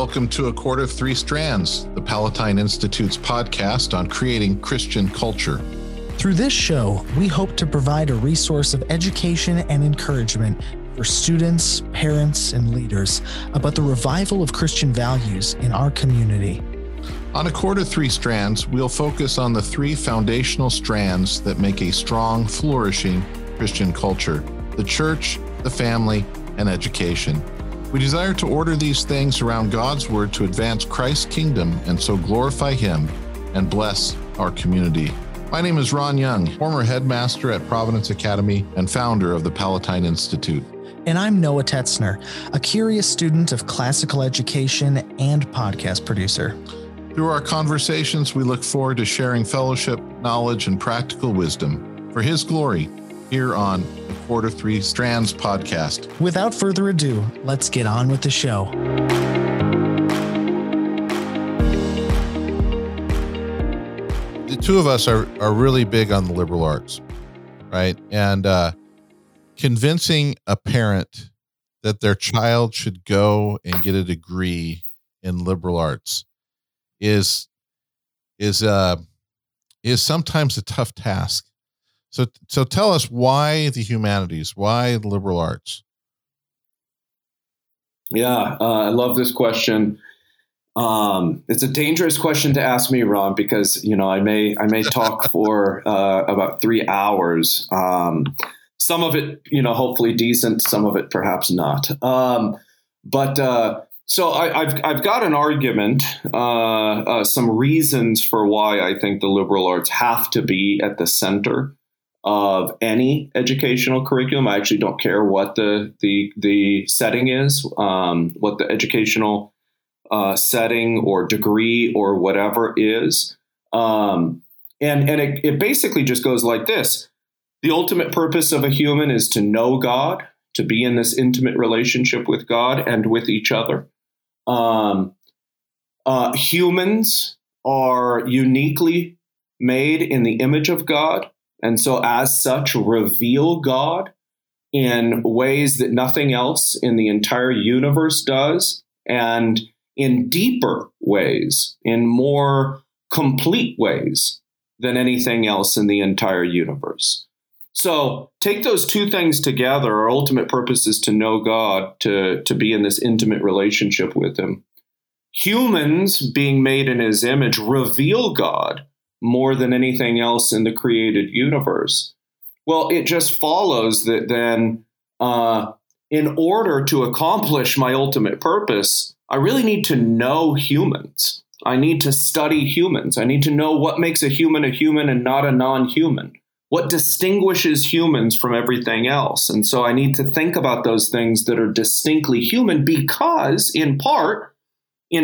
Welcome to A Cord of Three Strands, the Palatine Institute's podcast on creating Christian culture. Through this show, we hope to provide a resource of education and encouragement for students, parents, and leaders about the revival of Christian values in our community. On A Cord of Three Strands, we'll focus on the three foundational strands that make a strong, flourishing Christian culture: the church, the family, and education. We desire to order these things around God's word to advance Christ's kingdom and so glorify him and bless our community. My name is Ron Young, former headmaster at Providence Academy and founder of the Palatine Institute. And I'm Noah Tetzner, a curious student of classical education and podcast producer. Through our conversations, we look forward to sharing fellowship, knowledge, and practical wisdom for his glory here on the A Cord of Three Strands podcast. Without further ado, let's get on with the show. The two of us are really big on the liberal arts, right? And convincing a parent that their child should go and get a degree in liberal arts is sometimes a tough task. So tell us why the humanities, why the liberal arts? Yeah, I love this question. It's a dangerous question to ask me, Ron, because I may talk for about 3 hours. Some of it, hopefully decent, some of it perhaps not. So I've got an argument, some reasons for why I think the liberal arts have to be at the center of any educational curriculum. I actually don't care what the setting is, what the educational setting or degree or whatever is. And it basically just goes like this. The ultimate purpose of a human is to know God, to be in this intimate relationship with God and with each other. Humans are uniquely made in the image of God, and so as such reveal God in ways that nothing else in the entire universe does, and in deeper ways, in more complete ways than anything else in the entire universe. So take those two things together. Our ultimate purpose is to know God, to be in this intimate relationship with him. Humans being made in his image reveal God more than anything else in the created universe. Well, it just follows that then in order to accomplish my ultimate purpose, I really need to know humans. I need to study humans. I need to know what makes a human and not a non-human. What distinguishes humans from everything else? And so I need to think about those things that are distinctly human because, in part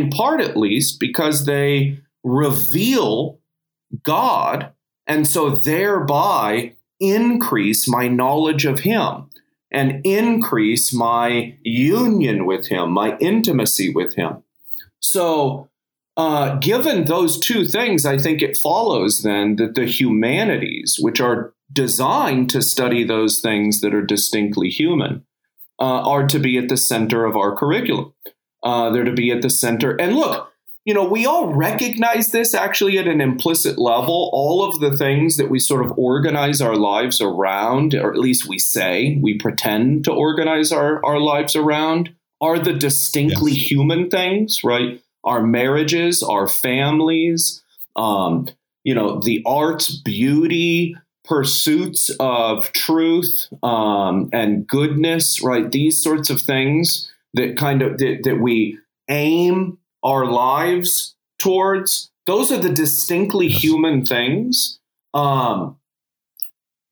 at least, because they reveal God, and so thereby increase my knowledge of him and increase my union with him, my intimacy with him. So given those two things, I think it follows then that the humanities, which are designed to study those things that are distinctly human, are to be at the center of our curriculum. They're to be at the center. And look, we all recognize this actually at an implicit level. All of the things that we sort of organize our lives around, or at least we say, we pretend to organize our lives around, are the distinctly human things, right? Our marriages, our families, the arts, beauty, pursuits of truth and goodness, right? These sorts of things that that we aim our lives towards. Those are the distinctly human things. So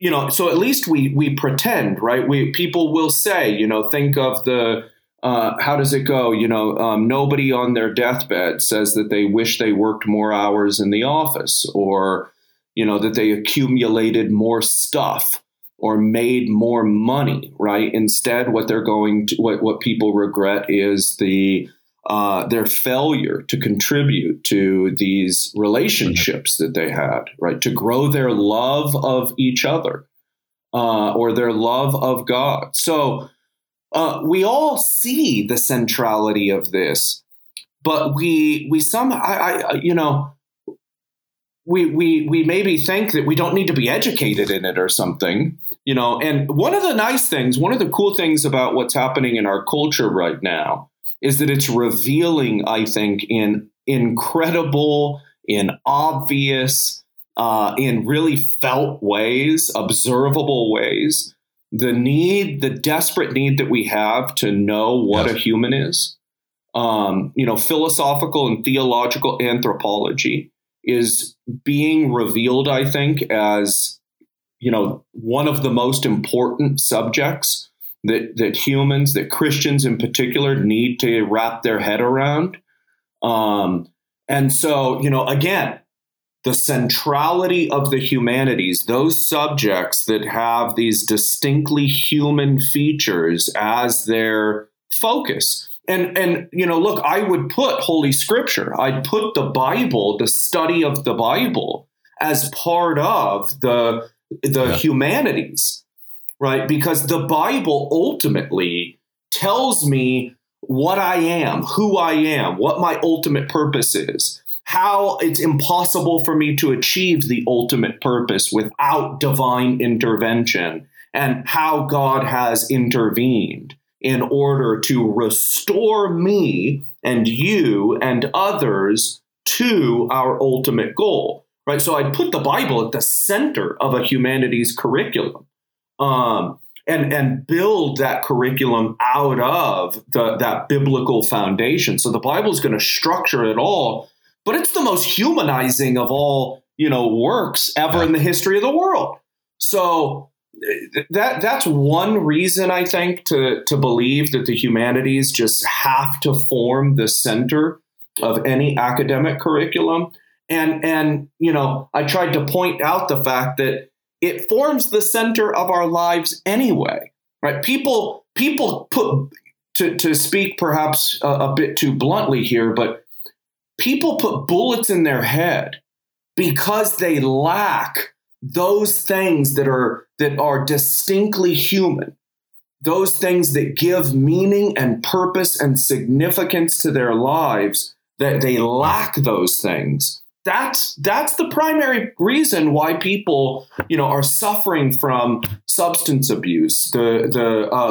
at least we pretend, right? People will say, think of the how does it go? Nobody on their deathbed says that they wish they worked more hours in the office, or, that they accumulated more stuff or made more money, right? Instead, what people regret is their failure to contribute to these relationships that they had, right? To grow their love of each other, or their love of God. So, we all see the centrality of this, But we maybe think that we don't need to be educated in it or something, you know. And one of the nice things, one of the cool things about what's happening in our culture right now is that it's revealing, I think, in incredible, in obvious, in really felt ways, observable ways, the need, the desperate need that we have to know what a human is. You know, philosophical and theological anthropology is being revealed, I think, as, you know, one of the most important subjects that humans, that Christians in particular, need to wrap their head around. And so, you know, again, the centrality of the humanities, those subjects that have these distinctly human features as their focus. And you know, look, I would put Holy Scripture, I'd put the Bible, the study of the Bible, as part of the humanities, right? Because the Bible ultimately tells me what I am, who I am, what my ultimate purpose is, how it's impossible for me to achieve the ultimate purpose without divine intervention, and how God has intervened in order to restore me and you and others to our ultimate goal, right? So I'd put the Bible at the center of a humanities curriculum, and build that curriculum out of that biblical foundation. So the Bible is going to structure it all, but it's the most humanizing of all, you know, works ever in the history of the world. So that's one reason, I think, to believe that the humanities just have to form the center of any academic curriculum. And you know, I tried to point out the fact that it forms the center of our lives anyway, right? People put, to speak perhaps a bit too bluntly here, but people put bullets in their head because they lack those things that are distinctly human, those things that give meaning and purpose and significance to their lives, that they lack those things. That's the primary reason why people, you know, are suffering from substance abuse, the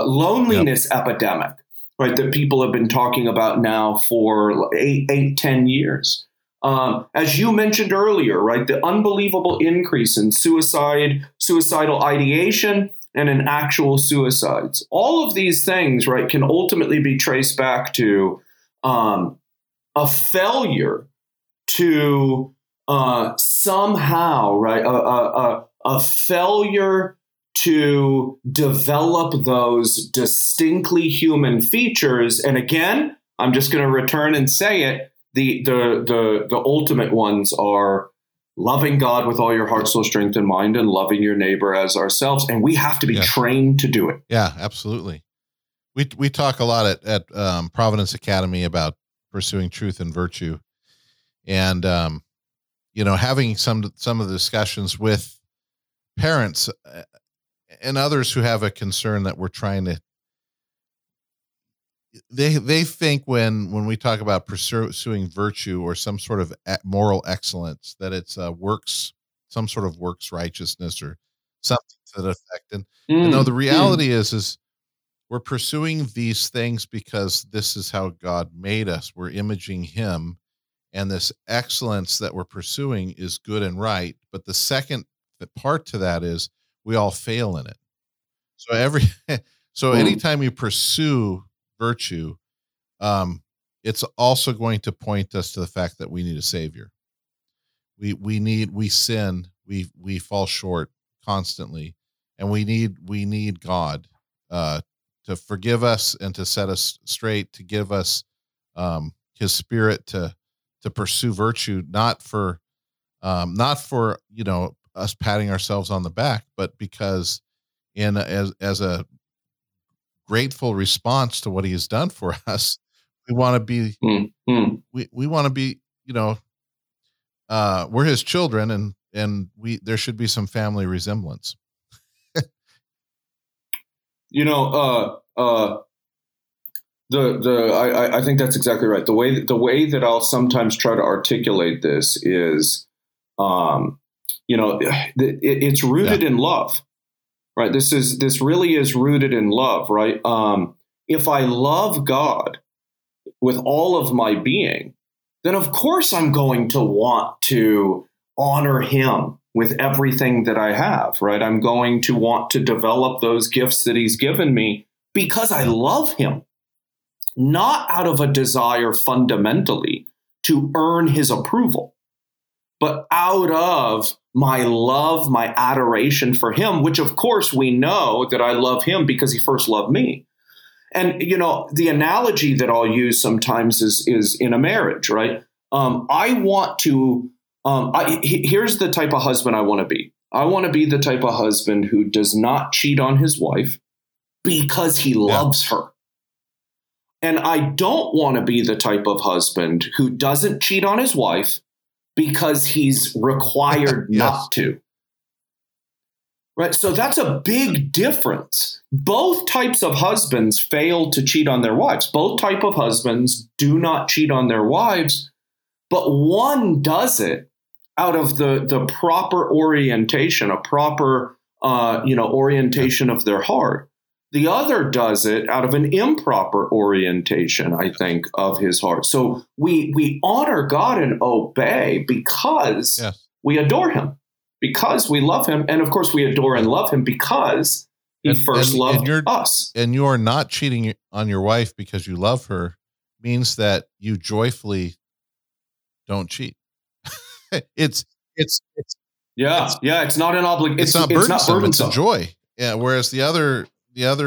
loneliness epidemic, right, that people have been talking about now for 10 years. As you mentioned earlier, right, the unbelievable increase in suicidal ideation, and in actual suicides. All of these things, right, can ultimately be traced back to a failure to somehow, right, a failure to develop those distinctly human features. And again, I'm just going to return and say it. The ultimate ones are loving God with all your heart, soul, strength, and mind, and loving your neighbor as ourselves. And we have to be trained to do it. Yeah, absolutely. We talk a lot at Providence Academy about pursuing truth and virtue, and you know, having some of the discussions with parents and others who have a concern that we're trying to. They think when we talk about pursuing virtue or some sort of moral excellence, that it's some sort of works righteousness or something to that effect. And you know, the reality is we're pursuing these things because this is how God made us. We're imaging Him, and this excellence that we're pursuing is good and right. But the second part to that is we all fail in it. So anytime you pursue virtue, it's also going to point us to the fact that we need a savior. We sin, we fall short constantly, and we need God to forgive us and to set us straight, to give us His Spirit to pursue virtue, not for you know, us patting ourselves on the back, but because as a grateful response to what He has done for us, we want to be we want to be, you know, we're His children, and we, there should be some family resemblance. You know, I think that's exactly right. The way that I'll sometimes try to articulate this is, it's rooted in love, right? This really is rooted in love, right? If I love God with all of my being, then of course I'm going to want to honor him with everything that I have, right? I'm going to want to develop those gifts that he's given me because I love him, not out of a desire fundamentally to earn his approval, but out of my love, my adoration for him, which of course we know that I love him because he first loved me. And, the analogy that I'll use sometimes is in a marriage, right? Here's the type of husband I want to be. I want to be the type of husband who does not cheat on his wife because he loves her. And I don't want to be the type of husband who doesn't cheat on his wife because he's required not to. Right. So that's a big difference. Both types of husbands fail to cheat on their wives. Both type of husbands do not cheat on their wives, but one does it out of the proper orientation, a proper, orientation of their heart. The other does it out of an improper orientation, I think, of his heart. So we honor God and obey because we adore him. Because we love him, and of course we adore and love him because he first loved us. And you are not cheating on your wife because you love her means that you joyfully don't cheat. It's not an obligation. It's not burdensome. It's a joy. Yeah. Whereas the other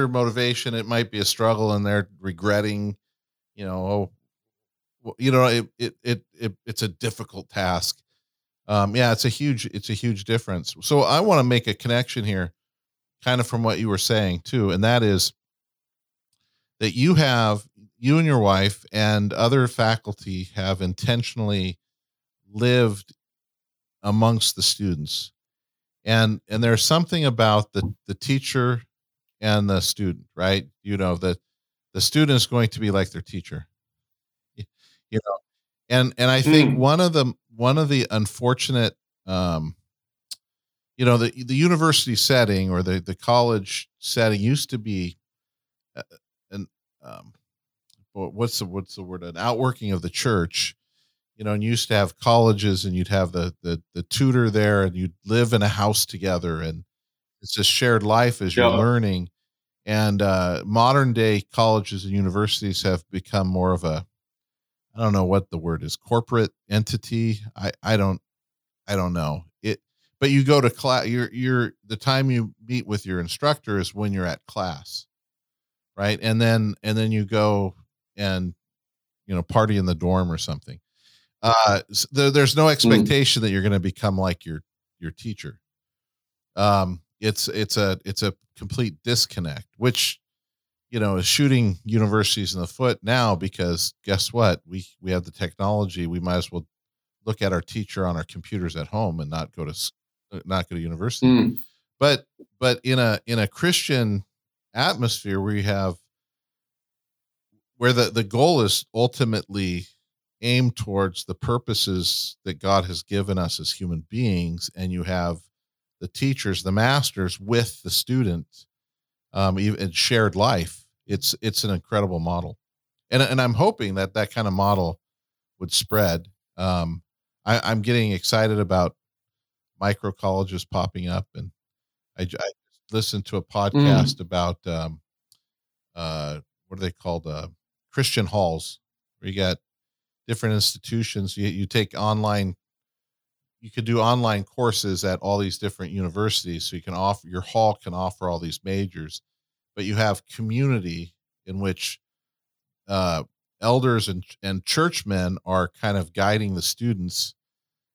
motivation, it might be a struggle, and they're regretting, it's a difficult task. It's a huge difference. So I want to make a connection here kind of from what you were saying too. And that is that you and your wife and other faculty have intentionally lived amongst the students. And there's something about the teacher and the student, right? The student is going to be like their teacher, And I think one of the unfortunate, the university setting or the college setting used to be what's the word? An outworking of the church, and you used to have colleges and you'd have the tutor there and you'd live in a house together and it's just shared life as you're learning. And modern day colleges and universities have become more of a, I don't know what the word is, corporate entity. I don't know it, but you go to class, the time you meet with your instructor is when you're at class. Right. And then you go and, party in the dorm or something. There's no expectation that you're going to become like your teacher. It's a complete disconnect, which, is shooting universities in the foot now, because guess what? We have the technology. We might as well look at our teacher on our computers at home and not go to university. But in a Christian atmosphere where you have, where the goal is ultimately aimed towards the purposes that God has given us as human beings. And you have the teachers, the masters with the student, even shared life, it's an incredible model, and I'm hoping that kind of model would spread. I'm getting excited about micro colleges popping up, and I listened to a podcast about what are they called? Christian halls, where you got different institutions. You take online, you could do online courses at all these different universities. So you can your hall can offer all these majors, but you have community in which elders and churchmen are kind of guiding the students,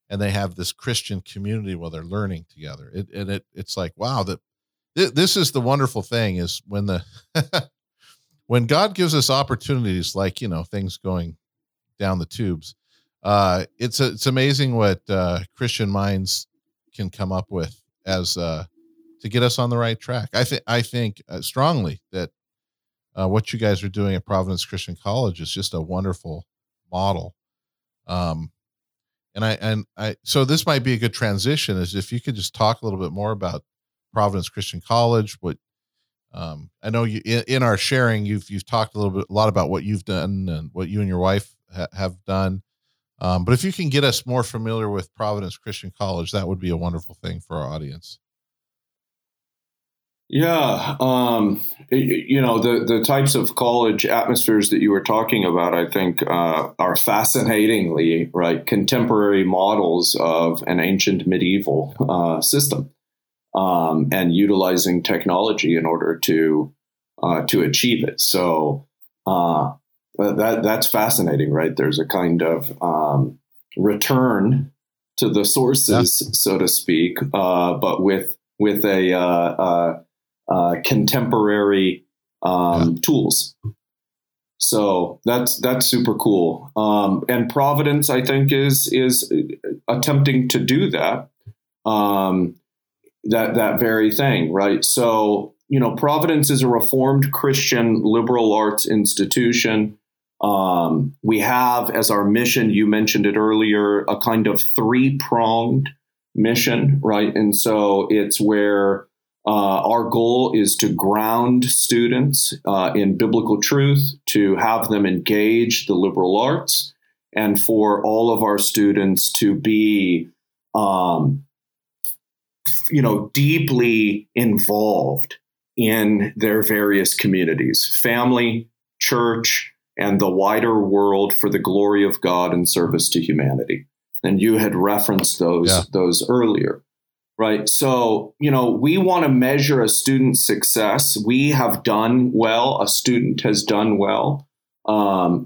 and they have this Christian community while they're learning together. It's like, wow, this is the wonderful thing is when when God gives us opportunities, like, things going down the tubes, it's amazing what Christian minds can come up with as to get us on the right track. I think strongly that what you guys are doing at Providence Christian College is just a wonderful model. So this might be a good transition, is if you could just talk a little bit more about Providence Christian College. What I know you in our sharing, you've talked a lot about what you've done and what you and your wife have done. But if you can get us more familiar with Providence Christian College, that would be a wonderful thing for our audience. Yeah. The types of college atmospheres that you were talking about, I think, are fascinatingly, right, contemporary models of an ancient medieval system, and utilizing technology in order to achieve it. So that's fascinating, right? There's a kind of return to the sources, so to speak, but with a contemporary tools. So that's super cool. And Providence, I think, is attempting to do that, that very thing, right? So, Providence is a Reformed Christian liberal arts institution. We have as our mission, you mentioned it earlier, a kind of three-pronged mission, right? And so it's where our goal is to ground students in biblical truth, to have them engage the liberal arts, and for all of our students to be, deeply involved in their various communities, family, church, and the wider world for the glory of God and service to humanity. And you had referenced those earlier. Right. So, we want to measure a student's success. We have done well. A student has done well.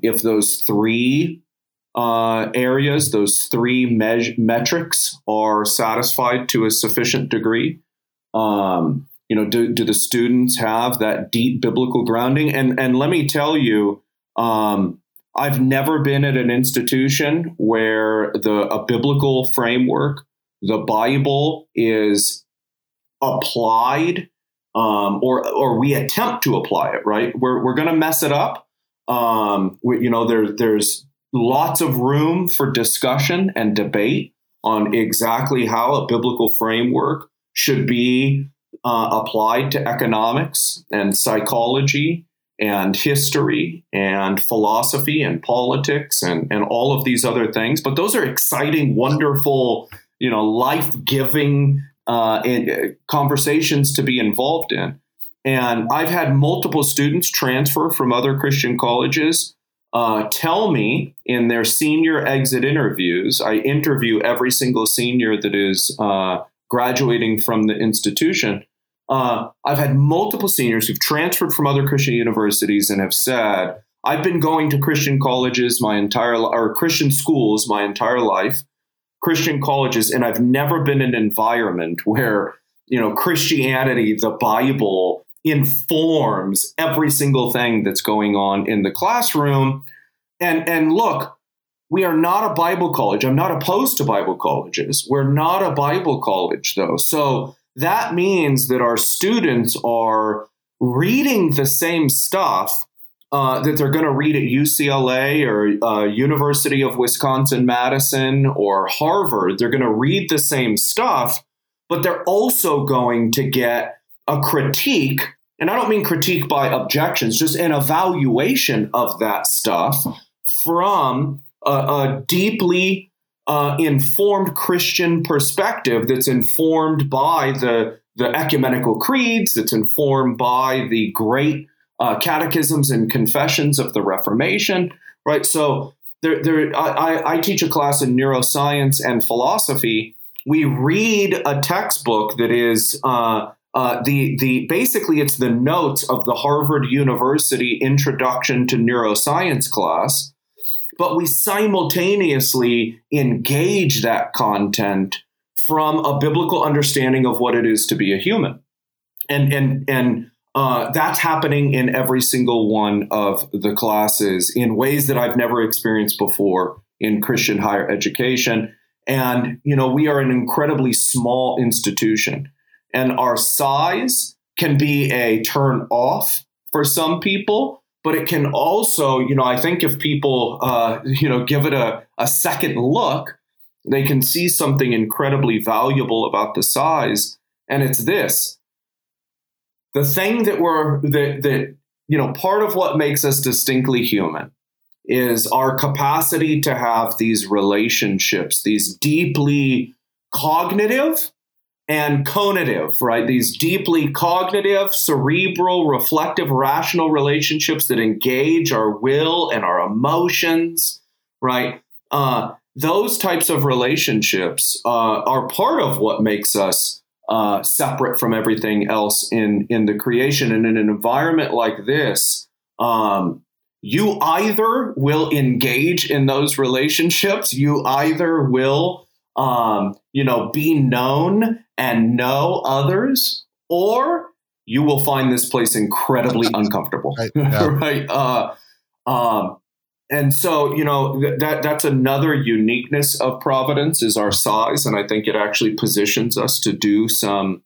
If those three areas, those three metrics are satisfied to a sufficient degree, do the students have that deep biblical grounding? And let me tell you, I've never been at an institution where a biblical framework, the Bible, is applied, or we attempt to apply it, right? We're going to mess it up. There's lots of room for discussion and debate on exactly how a biblical framework should be applied to economics and psychology and history and philosophy and politics and all of these other things. But those are exciting, wonderful, life-giving conversations to be involved in. And I've had multiple students transfer from other Christian colleges tell me in their senior exit interviews — I interview every single senior that is graduating from the institution. I've had multiple seniors who've transferred from other Christian universities and have said, "I've been going to Christian colleges Christian schools my entire life, Christian colleges, and I've never been in an environment where, Christianity, the Bible, informs every single thing that's going on in the classroom." And look, we are not a Bible college. I'm not opposed to Bible colleges. We're not a Bible college, though. So that means that our students are reading the same stuff that they're going to read at UCLA or University of Wisconsin-Madison or Harvard. They're going to read the same stuff, but they're also going to get a critique. And I don't mean critique by objections, just an evaluation of that stuff from a deeply informed Christian perspective that's informed by the ecumenical creeds, that's informed by the great catechisms and confessions of the Reformation, right? So I teach a class in neuroscience and philosophy. We read a textbook that is basically it's the notes of the Harvard University Introduction to Neuroscience class, but we simultaneously engage that content from a biblical understanding of what it is to be a human, and that's happening in every single one of the classes in ways that I've never experienced before in Christian higher education. And, we are an incredibly small institution, and our size can be a turn off for some people, but it can also, you know, I think if people, you know, give it a second look, they can see something incredibly valuable about the size. And it's this, the thing that we're, that, you know, part of what makes us distinctly human is our capacity to have these relationships, these deeply cognitive and conative, right? These deeply cognitive, cerebral, reflective, rational relationships that engage our will and our emotions, right? Those types of relationships are part of what makes us separate from everything else in the creation. And in an environment like this, you either will engage in those relationships, you either will, you know, be known and know others, or you will find this place incredibly uncomfortable. Right. Yeah. Right? And so, you know, that's another uniqueness of Providence is our size. And I think it actually positions us to do some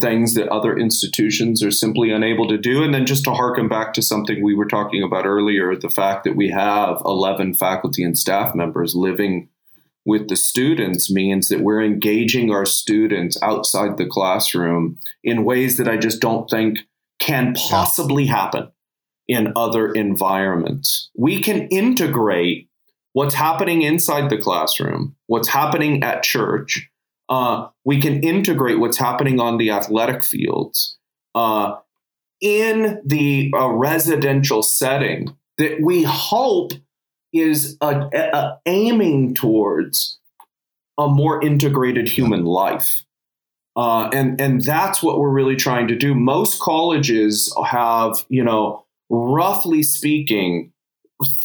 things that other institutions are simply unable to do. And then just to harken back to something we were talking about earlier, the fact that we have 11 faculty and staff members living with the students means that we're engaging our students outside the classroom in ways that I just don't think can possibly happen in other environments. We can integrate what's happening inside the classroom, what's happening at church. We can integrate what's happening on the athletic fields in the residential setting that we hope is aiming towards a more integrated human life. And that's what we're really trying to do. Most colleges have, you know, roughly speaking,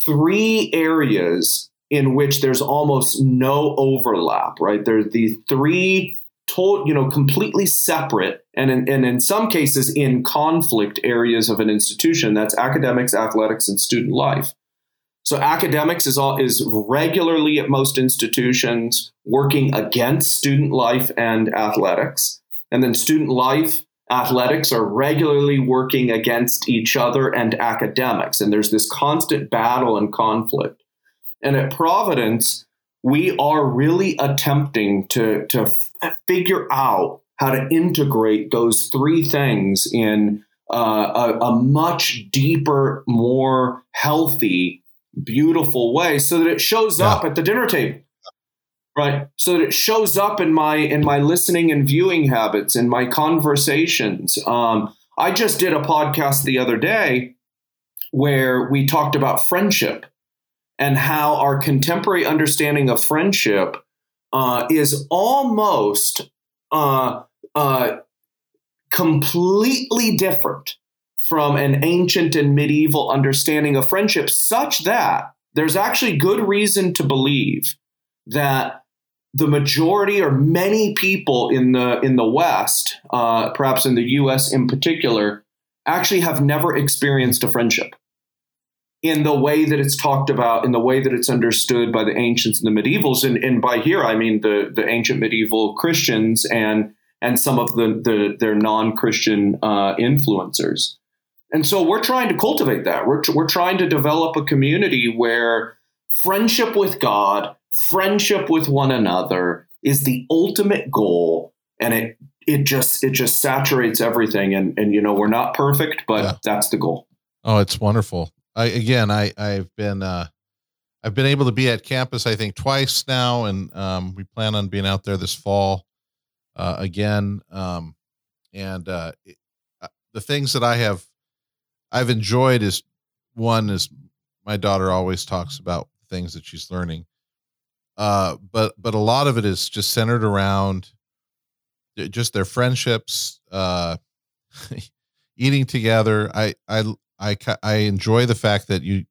three areas in which there's almost no overlap, right? There's the three total, you know, completely separate and in some cases in conflict areas of an institution. That's academics, athletics, and student life. So academics is regularly at most institutions working against student life and athletics. And then student life, athletics are regularly working against each other and academics. And there's this constant battle and conflict. And at Providence, we are really attempting to figure out how to integrate those three things in a much deeper, more healthy, beautiful way so that it shows up at the dinner table, right? So that it shows up in my listening and viewing habits, in my conversations. I just did a podcast the other day where we talked about friendship and how our contemporary understanding of friendship is almost completely different from an ancient and medieval understanding of friendship, such that there's actually good reason to believe that the majority or many people in the West, perhaps in the US in particular, actually have never experienced a friendship in the way that it's talked about, in the way that it's understood by the ancients and the medievals. And by here, I mean the ancient medieval Christians and some of their non-Christian influencers. And so we're trying to cultivate that. We're trying to develop a community where friendship with God, friendship with one another is the ultimate goal. And it just saturates everything. And you know, we're not perfect, but that's the goal. Oh, it's wonderful. I've been able to be at campus, I think, twice now. And we plan on being out there this fall again. The things that I've enjoyed is, one is my daughter always talks about things that she's learning. But a lot of it is just centered around just their friendships, eating together. I enjoy the fact that you,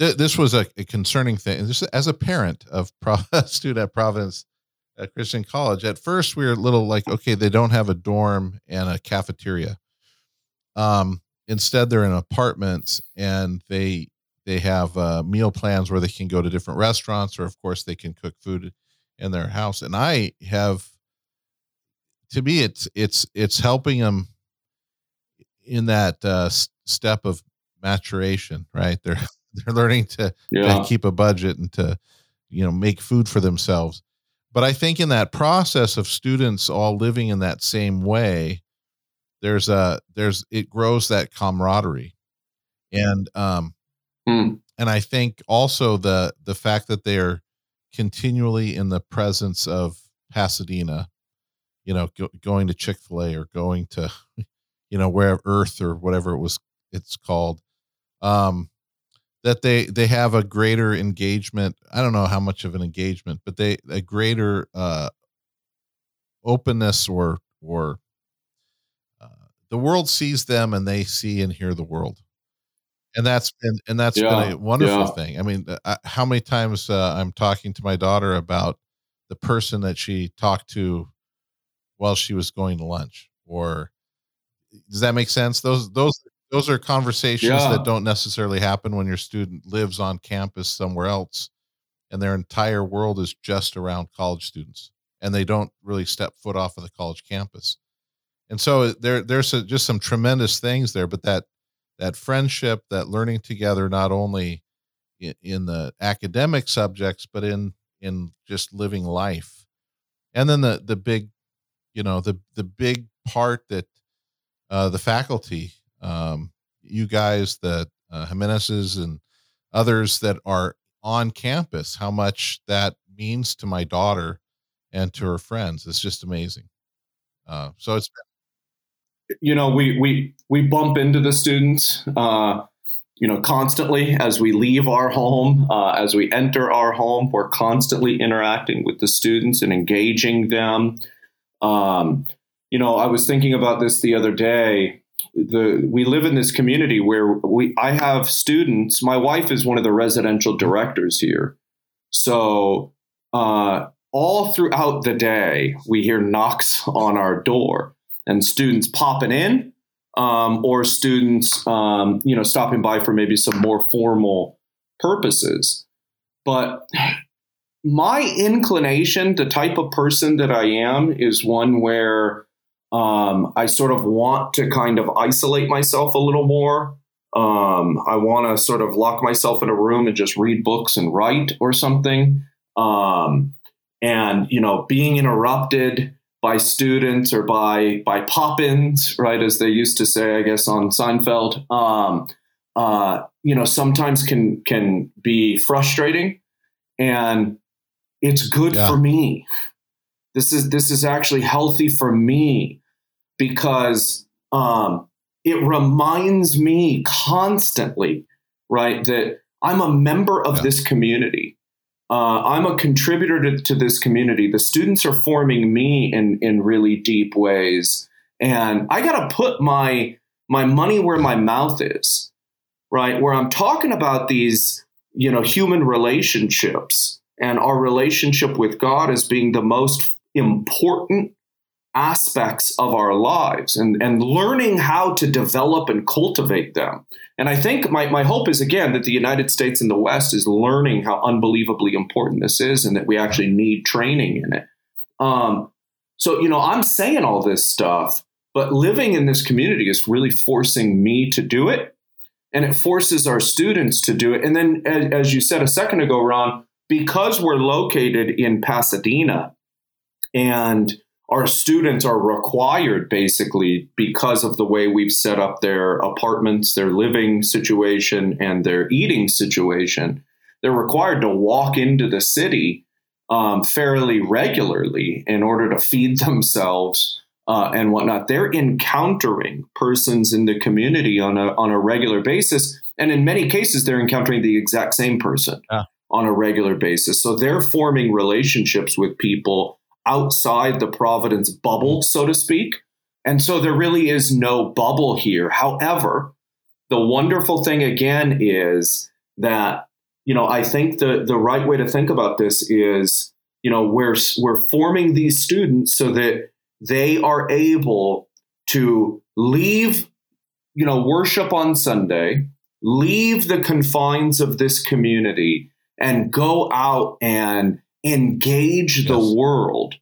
this was a concerning thing. This, as a parent of a student at Providence Christian College, at first we were a little like, okay, they don't have a dorm and a cafeteria. Instead, they're in apartments, and they have meal plans where they can go to different restaurants, or of course they can cook food in their house. And I have, to me, it's helping them. in that step of maturation, right? They're learning to keep a budget and to, you know, make food for themselves. But I think in that process of students all living in that same way, it grows that camaraderie. And, and I think also the fact that they're continually in the presence of Pasadena, you know, going to Chick-fil-A or going to, you know, wherever Earth or whatever it's called, that they have a greater engagement. I don't know how much of an engagement, but a greater openness or the world sees them and they see and hear the world. And that's been a wonderful thing. I mean, how many times I'm talking to my daughter about the person that she talked to while she was going to lunch, or does that make sense? Those are conversations that don't necessarily happen when your student lives on campus somewhere else and their entire world is just around college students and they don't really step foot off of the college campus. And so there's just some tremendous things there, but that friendship, that learning together, not only in the academic subjects, but in just living life. And then the big, you know, the big part that the faculty, you guys, the Jimenez's and others that are on campus, how much that means to my daughter and to her friends. It's just amazing. So it's been, you know, we bump into the students, you know, constantly as we leave our home, as we enter our home, we're constantly interacting with the students and engaging them. You know, I was thinking about this the other day. We live in this community where I have students. My wife is one of the residential directors here. So all throughout the day, we hear knocks on our door. And students popping in, or students, you know, stopping by for maybe some more formal purposes. But my inclination, the type of person that I am, is one where I sort of want to kind of isolate myself a little more. I want to sort of lock myself in a room and just read books and write or something. And, you know, being interrupted by students or by pop-ins, right, as they used to say, I guess, on Seinfeld, you know, sometimes can be frustrating, and it's good for me. This is actually healthy for me, because it reminds me constantly, right, that I'm a member of this community. I'm a contributor to this community. The students are forming me in really deep ways. And I got to put my money where my mouth is, right? Where I'm talking about these, you know, human relationships and our relationship with God as being the most important aspects of our lives, and learning how to develop and cultivate them. And I think my hope is, again, that the United States and the West is learning how unbelievably important this is and that we actually need training in it. So, you know, I'm saying all this stuff, but living in this community is really forcing me to do it, and it forces our students to do it. And then, as you said a second ago, Ron, because we're located in Pasadena and our students are required, basically, because of the way we've set up their apartments, their living situation, and their eating situation, they're required to walk into the city fairly regularly in order to feed themselves and whatnot. They're encountering persons in the community on a regular basis. And in many cases, they're encountering the exact same person on a regular basis. So they're forming relationships with people outside the Providence bubble, so to speak. And so there really is no bubble here. However, the wonderful thing, again, is that, you know, I think the right way to think about this is, you know, we're forming these students so that they are able to leave, you know, worship on Sunday, leave the confines of this community, and go out and engage the world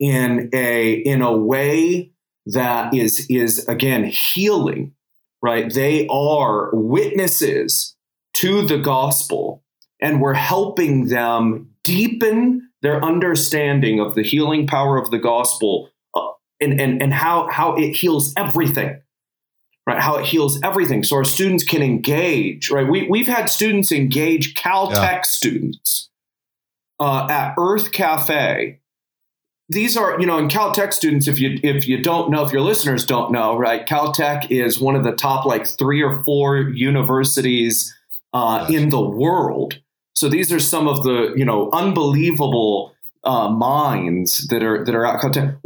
in a way that is again, healing, right? They are witnesses to the gospel, and we're helping them deepen their understanding of the healing power of the gospel and how it heals everything, right? How it heals everything. So our students can engage, right? We've had students engage Caltech students at Earth Cafe. These are, you know, and Caltech students, if you don't know, if your listeners don't know, right, Caltech is one of the top like 3 or 4 universities in the world. So these are some of the, you know, unbelievable minds that are at Caltech.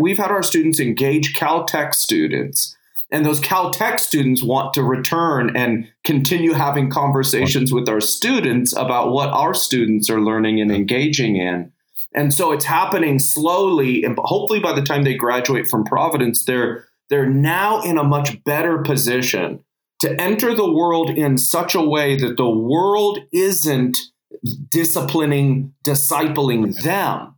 We've had our students engage Caltech students, and those Caltech students want to return and continue having conversations with our students about what our students are learning and engaging in. And so it's happening slowly, and hopefully by the time they graduate from Providence, they're now in a much better position to enter the world in such a way that the world isn't disciplining them,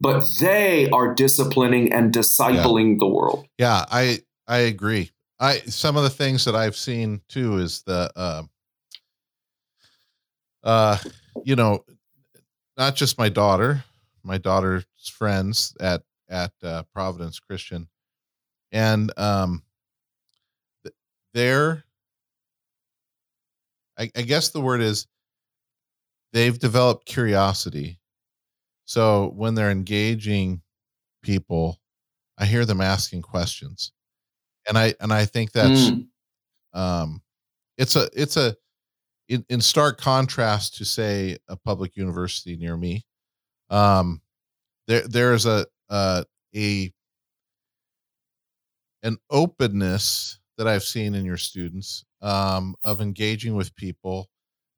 but they are disciplining and discipling the world. Yeah, I agree. Some of the things that I've seen too is the you know, not just my daughter's friends at Providence Christian, and they're, I guess the word is, they've developed curiosity. So when they're engaging people, I hear them asking questions, and I think that's it's in stark contrast to, say, a public university near me. There's an openness that I've seen in your students, of engaging with people,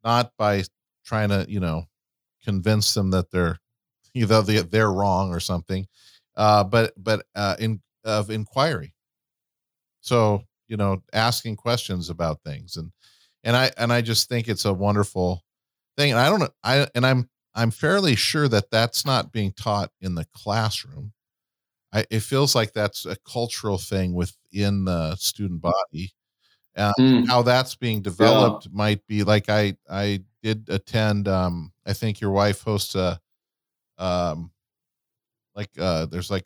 not by trying to, you know, convince them that they're wrong or something, but of inquiry. So, you know, asking questions about things, and I just think it's a wonderful thing. And I don't know, I'm fairly sure that that's not being taught in the classroom. It feels like that's a cultural thing within the student body. How that's being developed might be like, I did attend, I think your wife hosts there's like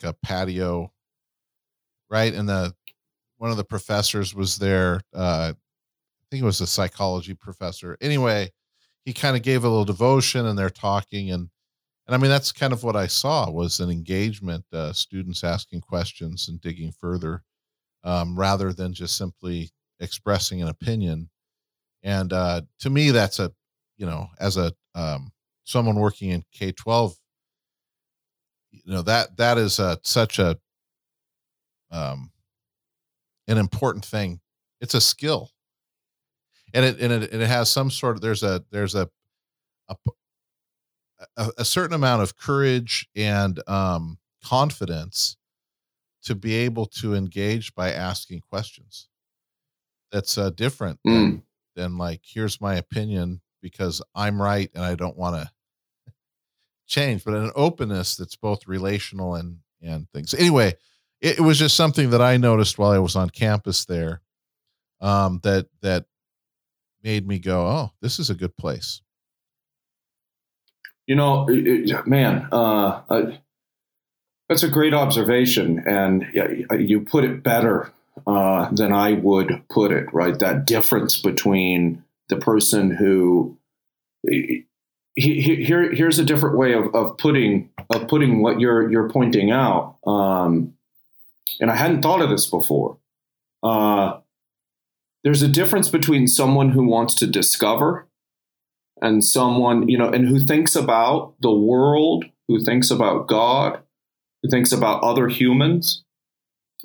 a patio, right? And one of the professors was there. I think it was a psychology professor. Anyway, he kind of gave a little devotion, and they're talking, and I mean, that's kind of what I saw was an engagement, students asking questions and digging further, rather than just simply expressing an opinion. And to me, that's a, you know, as a someone working in K-12, you know, that is such a an important thing. It's a skill, and it has some sort of, there's a certain amount of courage and confidence to be able to engage by asking questions. That's different than like, here's my opinion because I'm right and I don't want to change, but an openness that's both relational and things. Anyway, it was just something that I noticed while I was on campus there, that made me go, oh, this is a good place. You know, man, that's a great observation, and you put it better than I would put it, right? That difference between the person who, here's a different way of putting what you're pointing out, and I hadn't thought of this before. There's a difference between someone who wants to discover and someone, you know, and who thinks about the world, who thinks about God, who thinks about other humans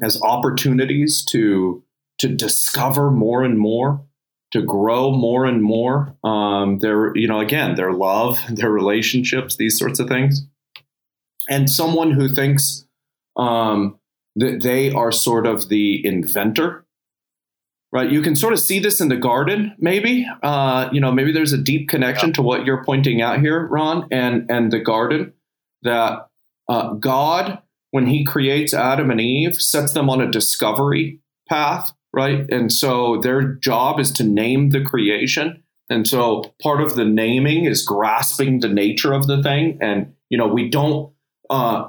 as opportunities to discover more and more, to grow more and more. Their, you know, again, their love, their relationships, these sorts of things. And someone who thinks that they are sort of the inventor. Right. You can sort of see this in the garden, maybe. You know, maybe there's a deep connection to what you're pointing out here, Ron, and the garden, that God when he creates Adam and Eve, sets them on a discovery path, right? And so their job is to name the creation. And so part of the naming is grasping the nature of the thing. And, you know, we don't, I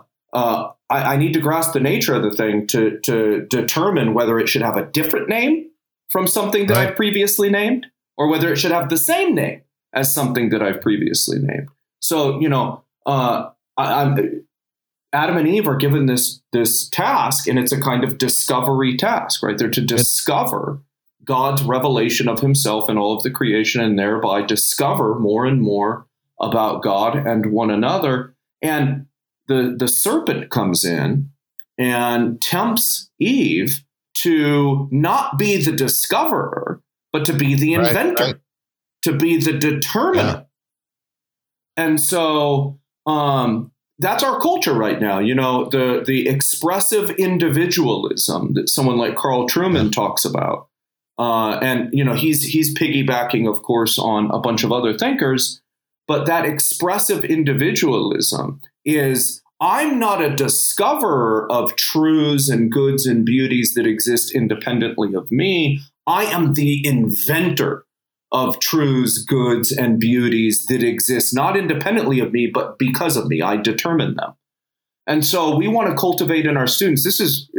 need to grasp the nature of the thing to determine whether it should have a different name from something that I've previously named, or whether it should have the same name as something that I've previously named. So, you know, Adam and Eve are given this task, and it's a kind of discovery task, right? They're to discover God's revelation of himself and all of the creation, and thereby discover more and more about God and one another. And the serpent comes in and tempts Eve to not be the discoverer, but to be the inventor, to be the determiner. Yeah. And so that's our culture right now. You know, the expressive individualism that someone like Carl Truman talks about. And, you know, he's piggybacking, of course, on a bunch of other thinkers. But that expressive individualism is, I'm not a discoverer of truths and goods and beauties that exist independently of me. I am the inventor of truths, goods, and beauties that exist not independently of me, but because of me. I determine them. And so we want to cultivate in our students. This is...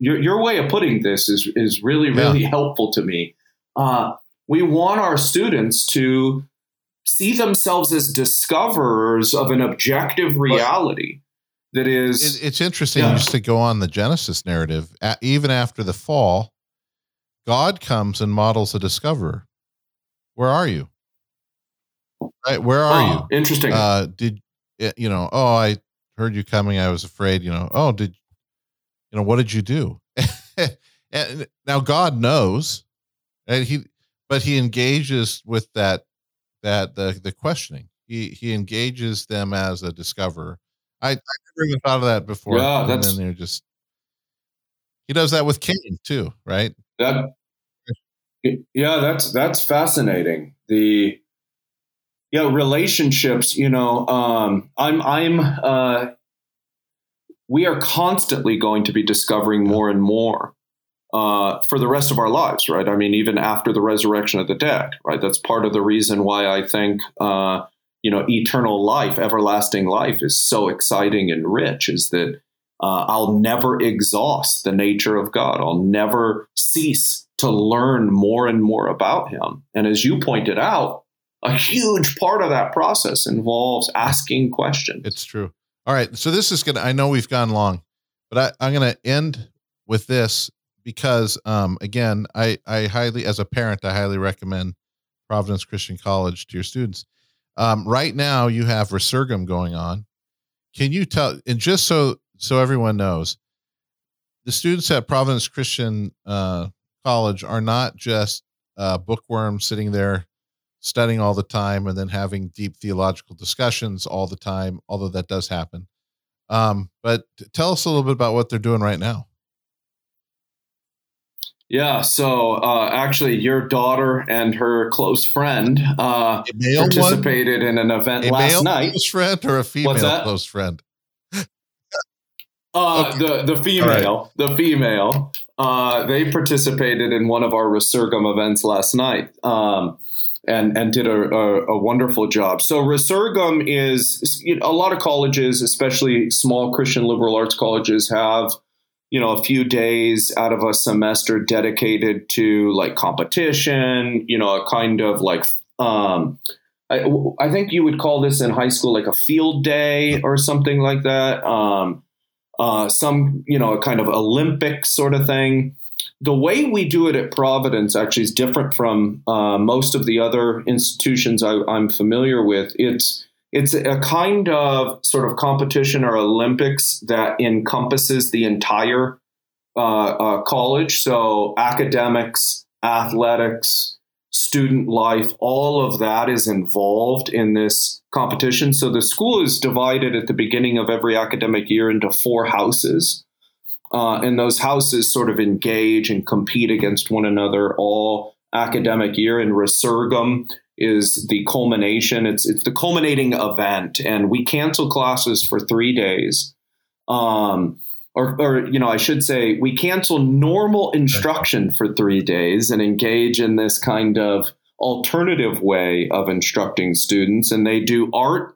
Your way of putting this is really, really helpful to me. We want our students to see themselves as discoverers of an objective reality that is... It's interesting just to go on the Genesis narrative. Even after the fall, God comes and models a discoverer. Where are you? Right? Where are you? Interesting. I heard you coming. I was afraid, what did you do? And now God knows, and he engages with that the questioning. He engages them as a discoverer. I never even thought of that before. Yeah, and then he does that with Cain too, right? That's fascinating. Relationships. You know, we are constantly going to be discovering more and more for the rest of our lives, right? I mean, even after the resurrection of the dead, right? That's part of the reason why I think, eternal life, everlasting life is so exciting and rich, is that I'll never exhaust the nature of God. I'll never cease to learn more and more about him. And as you pointed out, a huge part of that process involves asking questions. It's true. All right. So this is I know we've gone long, but I'm going to end with this because, again, as a parent, I highly recommend Providence Christian College to your students. Right now you have Resurgam going on. Can you tell, and just so everyone knows, the students at Providence Christian College are not just bookworms sitting there studying all the time and then having deep theological discussions all the time, although that does happen. But tell us a little bit about what they're doing right now. Yeah. So actually your daughter and her close friend participated in an event last night. A male close friend or a female close friend? The female. They participated in one of our Resurgam events last night. And did a wonderful job. So Resurgam is, a lot of colleges, especially small Christian liberal arts colleges, have, a few days out of a semester dedicated to like competition, a kind of like, I think you would call this in high school, like a field day or something like that. A kind of Olympic sort of thing. The way we do it at Providence actually is different from most of the other institutions I'm familiar with. It's a kind of sort of competition or Olympics that encompasses the entire college. So academics, athletics, student life, all of that is involved in this competition. So the school is divided at the beginning of every academic year into 4 houses. And those houses sort of engage and compete against one another all academic year. And Resurgam is the culmination. It's the culminating event. And we cancel classes for 3 days I should say we cancel normal instruction for 3 days and engage in this kind of alternative way of instructing students. And they do art,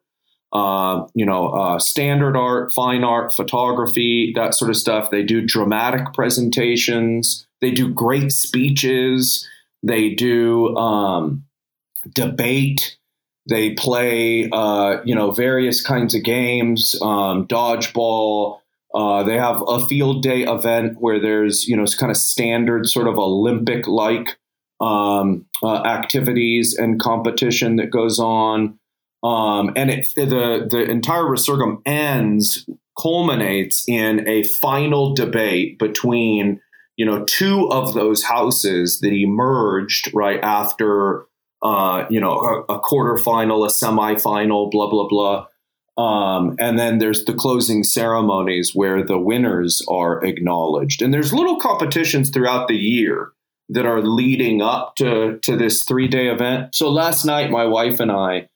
standard art, fine art, photography, that sort of stuff. They do dramatic presentations. They do great speeches. They do debate. They play, various kinds of games, dodgeball. They have a field day event where there's, kind of standard sort of Olympic-like activities and competition that goes on. And the entire Resurgam culminates in a final debate between, two of those houses that emerged right after, a quarterfinal, a semifinal, blah, blah, blah. And then there's the closing ceremonies where the winners are acknowledged. And there's little competitions throughout the year that are leading up to this 3 day event. So last night, my wife and I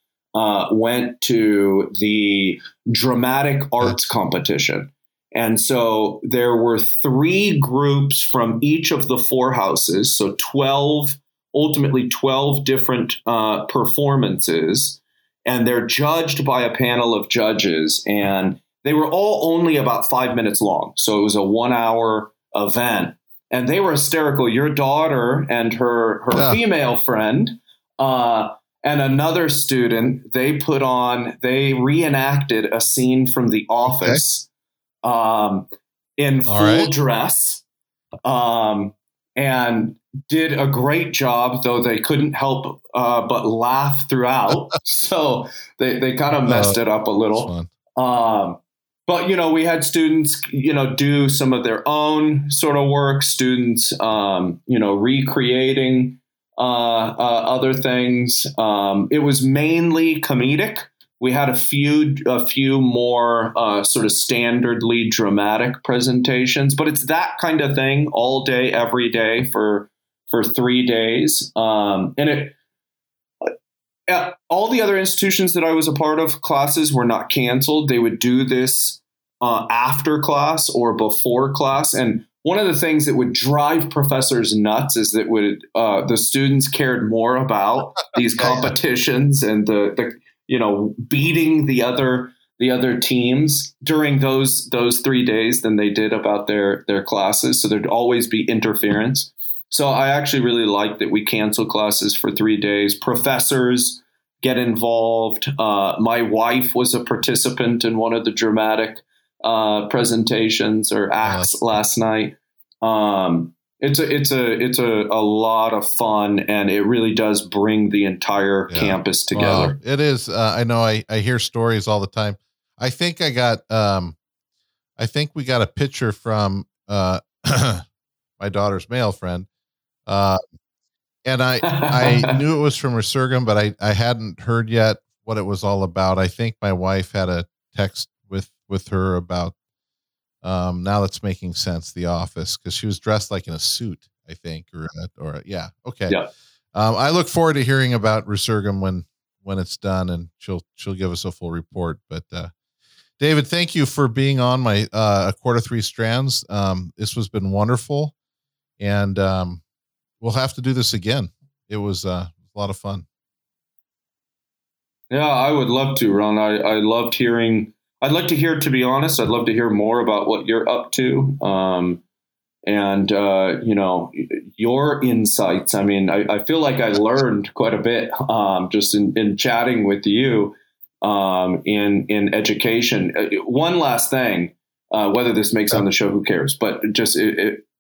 went to the dramatic arts competition. And so there were three groups from each of the four houses. So 12 different performances. And they're judged by a panel of judges, and they were all only about 5 minutes long. So it was a 1 hour event, and they were hysterical. Your daughter and her female friend and another student, they reenacted a scene from The Office in all full dress. And did a great job, though they couldn't help but laugh throughout. So they kind of messed it up a little. But, we had students, do some of their own sort of work, students, recreating other things. It was mainly comedic. We had a few more sort of standardly dramatic presentations, but it's that kind of thing all day, every day for 3 days. And all the other institutions that I was a part of, classes were not canceled. They would do this after class or before class. And one of the things that would drive professors nuts is that the students cared more about these competitions and the beating the other teams during those 3 days than they did about their classes. So there'd always be interference. So I actually really like that we cancel classes for 3 days. Professors get involved. My wife was a participant in one of the dramatic presentations or acts last night. It's a lot of fun, and it really does bring the entire campus together. It is. I know I hear stories all the time. I think we got a picture from, my daughter's male friend. And I knew it was from Resurgam, but I hadn't heard yet what it was all about. I think my wife had a text with her about, now that's making sense, The Office, because she was dressed like in a suit, I think, or yeah. Okay. Yeah. I look forward to hearing about Resurgam when it's done, and she'll give us a full report. But David, thank you for being on my A Cord of Three Strands. This has been wonderful, and we'll have to do this again. It was a lot of fun. Yeah, I would love to, Ron. I loved hearing. To be honest, I'd love to hear more about what you're up to. Your insights. I mean, I feel like I learned quite a bit, just in chatting with you, in education. One last thing, whether this makes on the show, who cares, but just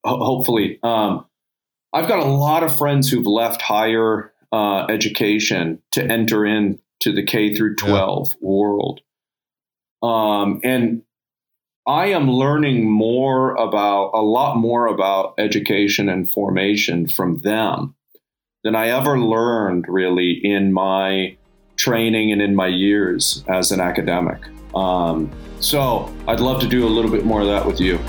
hopefully, I've got a lot of friends who've left higher, education to enter into the K through 12 world. And I am learning a lot more about education and formation from them than I ever learned really in my training and in my years as an academic. So I'd love to do a little bit more of that with you.